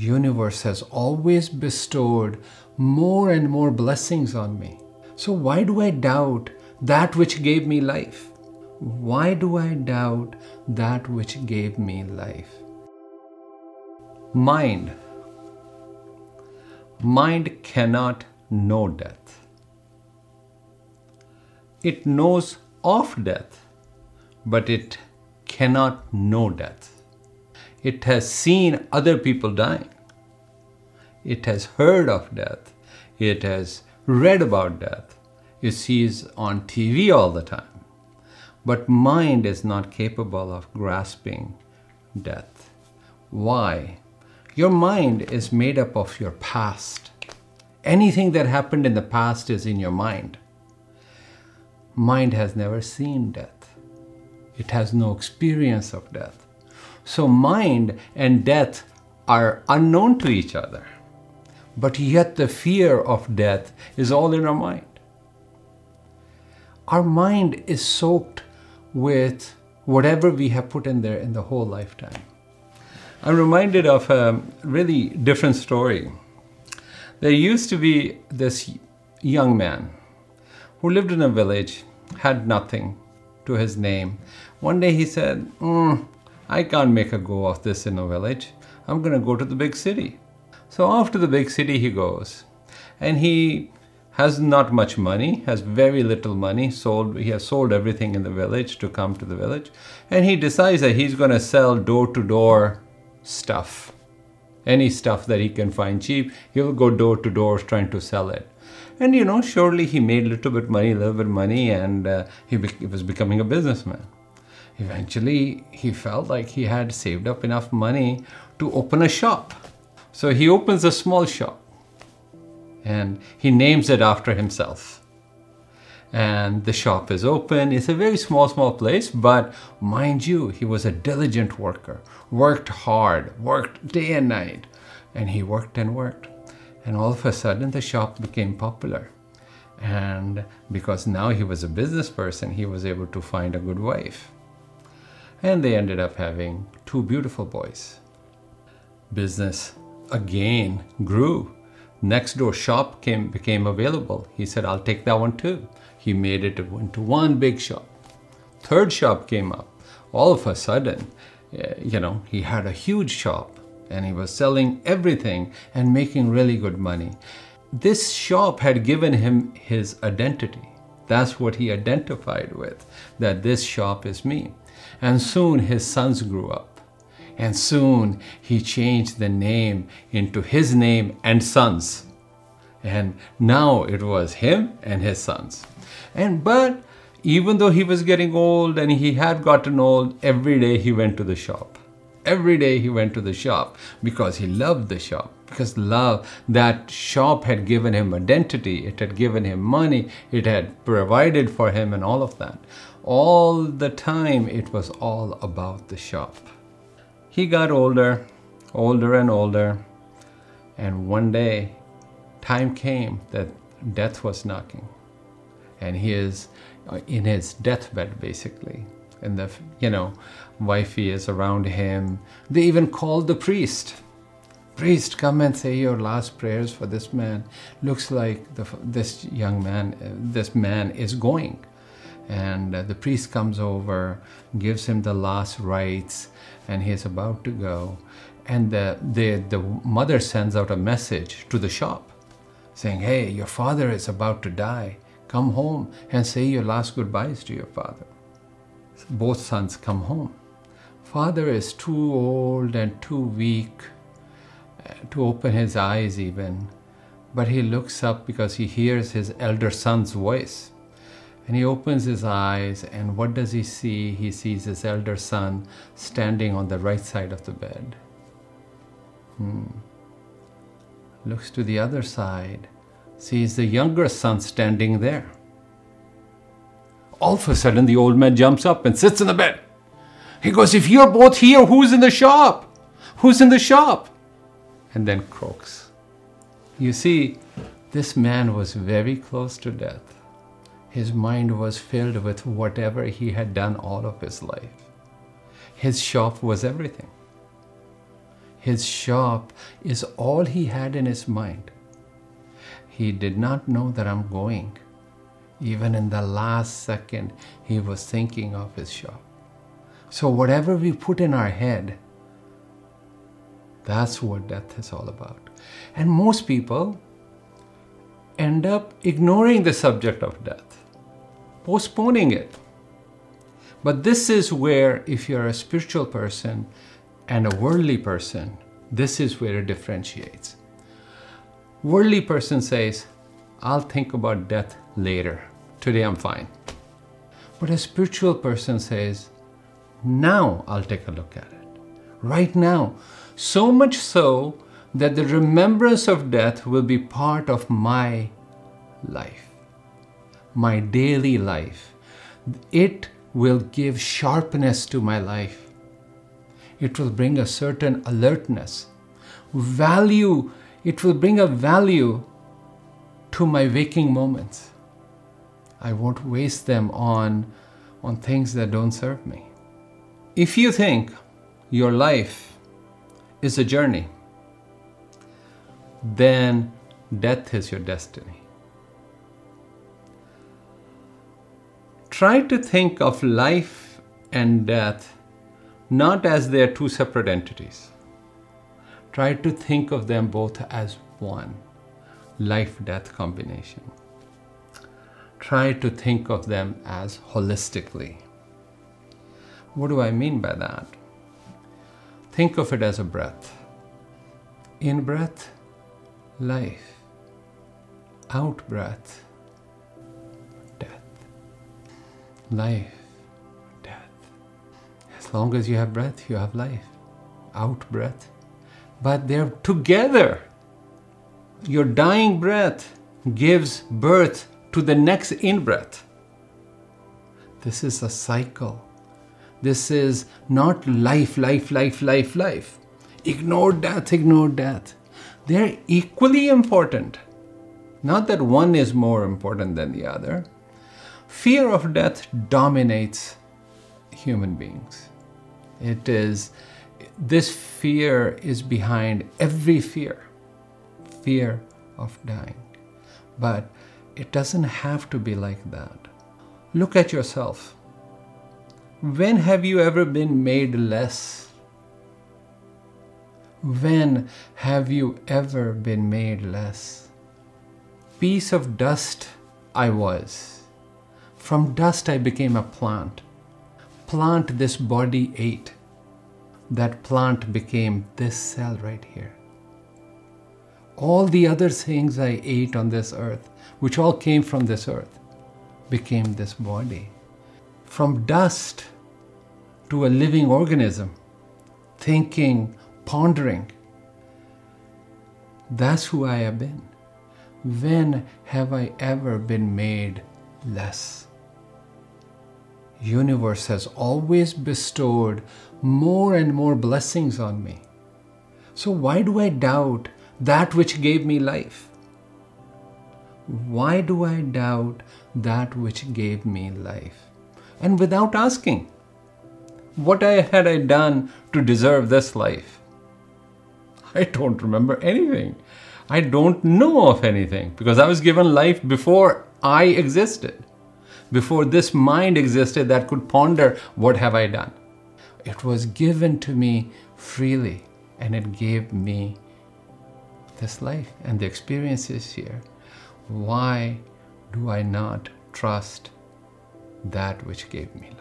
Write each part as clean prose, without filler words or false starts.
universe has always bestowed more and more blessings on me. So why do I doubt that which gave me life? Why do I doubt that which gave me life? Mind cannot know death. It knows of death, but it cannot know death. It has seen other people dying. It has heard of death. It has read about death. It sees on TV all the time. But mind is not capable of grasping death. Why? Your mind is made up of your past. Anything that happened in the past is in your mind. Mind has never seen death. It has no experience of death. So mind and death are unknown to each other. But yet the fear of death is all in our mind. Our mind is soaked with whatever we have put in there in the whole lifetime. I'm reminded of a really different story. There used to be this young man who lived in a village, had nothing to his name. One day he said, I can't make a go of this in a village. I'm going to go to the big city. So off to the big city he goes, and he has not much money, has very little money. He has sold everything in the village to come to the village, and he decides that he's going to sell door-to-door stuff. Any stuff that he can find cheap, he'll go door to door trying to sell it. And surely he made a little bit of money, and he was becoming a businessman. Eventually, he felt like he had saved up enough money to open a shop. So he opens a small shop, and he names it after himself. And the shop is open. It's a very small place, but mind you, he was a diligent worker, worked hard, worked day and night, and he worked. And all of a sudden, the shop became popular. And because now he was a business person, he was able to find a good wife. And they ended up having two beautiful boys. Business again grew. Next door shop became available. He said, I'll take that one too. He made it into one big shop. Third shop came up. All of a sudden, he had a huge shop, and he was selling everything and making really good money. This shop had given him his identity. That's what he identified with, that this shop is me. And soon his sons grew up. And soon he changed the name into his name and sons. And now it was him and his sons. But even though he was getting old and he had gotten old, every day he went to the shop. Every day he went to the shop because he loved the shop. Because that shop had given him identity. It had given him money. It had provided for him and all of that. All the time it was all about the shop. He got older and older. And one day time came that death was knocking. And he is in his deathbed, basically. And the, wifey is around him. They even called the priest. Priest, come and say your last prayers for this man. Looks like this man is going. And the priest comes over, gives him the last rites, and he's about to go. And the mother sends out a message to the shop saying, hey, your father is about to die. Come home and say your last goodbyes to your father. Both sons come home. Father is too old and too weak to open his eyes even. But he looks up because he hears his elder son's voice. And he opens his eyes, and what does he see? He sees his elder son standing on the right side of the bed. Looks to the other side, sees the younger son standing there. All of a sudden, the old man jumps up and sits in the bed. He goes, if you're both here, who's in the shop? Who's in the shop? And then croaks. You see, this man was very close to death. His mind was filled with whatever he had done all of his life. His shop was everything. his shop is all he had in his mind. He did not know that I'm going. Even in the last second, he was thinking of his shop. So whatever we put in our head, that's what death is all about. And most people end up ignoring the subject of death, postponing it. But this is where, if you're a spiritual person and a worldly person, this is where it differentiates. Worldly person says, I'll think about death later. Today I'm fine. But a spiritual person says, now I'll take a look at it. Right now. So much so that the remembrance of death will be part of my life, my daily life. It will give sharpness to my life. It will bring a certain alertness, value. It will bring a value to my waking moments. I won't waste them on things that don't serve me. If you think your life is a journey, then death is your destiny. Try to think of life and death not as they are two separate entities. Try to think of them both as one life-death combination. Try to think of them as holistically. What do I mean by that? Think of it as a breath. In breath, life. Out breath, death. Life, death. As long as you have breath, you have life. Out breath. But they're together. Your dying breath gives birth to the next in-breath. This is a cycle. This is not life. Ignore death. They're equally important. Not that one is more important than the other. Fear of death dominates human beings. This fear is behind every fear. Fear of dying. But it doesn't have to be like that. Look at yourself. When have you ever been made less? When have you ever been made less? Piece of dust I was. From dust I became a plant. Plant this body ate. That plant became this cell right here. All the other things I ate on this earth, which all came from this earth, became this body. From dust to a living organism, thinking, pondering. That's who I have been. When have I ever been made less? Universe has always bestowed more and more blessings on me. So why do I doubt that which gave me life? Why do I doubt that which gave me life? And without asking, what had I done to deserve this life? I don't remember anything. I don't know of anything because I was given life before I existed, before this mind existed that could ponder what have I done. It was given to me freely and it gave me this life and the experiences here. Why do I not trust that which gave me life?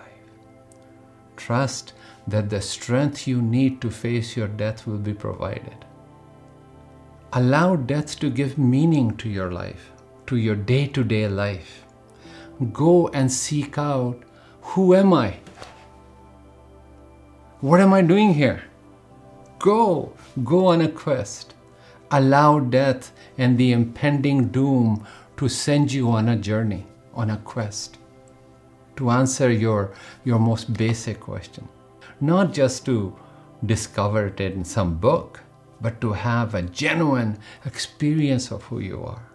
Trust that the strength you need to face your death will be provided. Allow death to give meaning to your life, to your day-to-day life. Go and seek out, who am I? What am I doing here? Go on a quest. Allow death and the impending doom to send you on a journey, on a quest, to answer your most basic question. Not just to discover it in some book, but to have a genuine experience of who you are.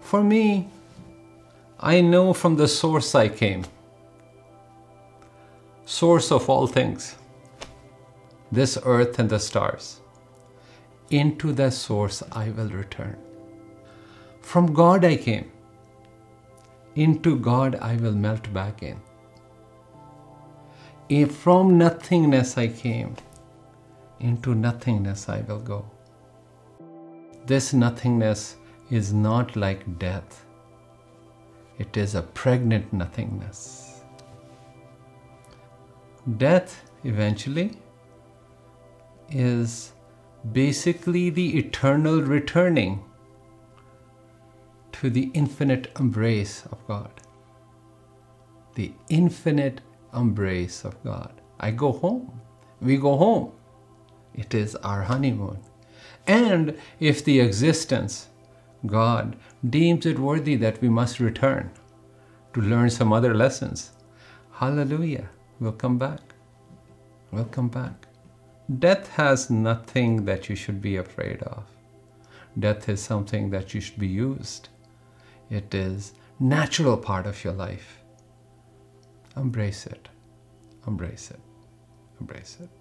For me, I know from the source I came, source of all things, this earth and the stars. Into the source I will return. From God I came. Into God I will melt back in. If from nothingness I came, into nothingness I will go. This nothingness is not like death. It is a pregnant nothingness. Death eventually is basically the eternal returning to the infinite embrace of God. The infinite embrace of God. I go home. We go home. It is our honeymoon. And if the existence, God, deems it worthy that we must return to learn some other lessons, hallelujah, we'll come back. We'll come back. Death has nothing that you should be afraid of. Death is something that you should be used. It is a natural part of your life. Embrace it. Embrace it. Embrace it.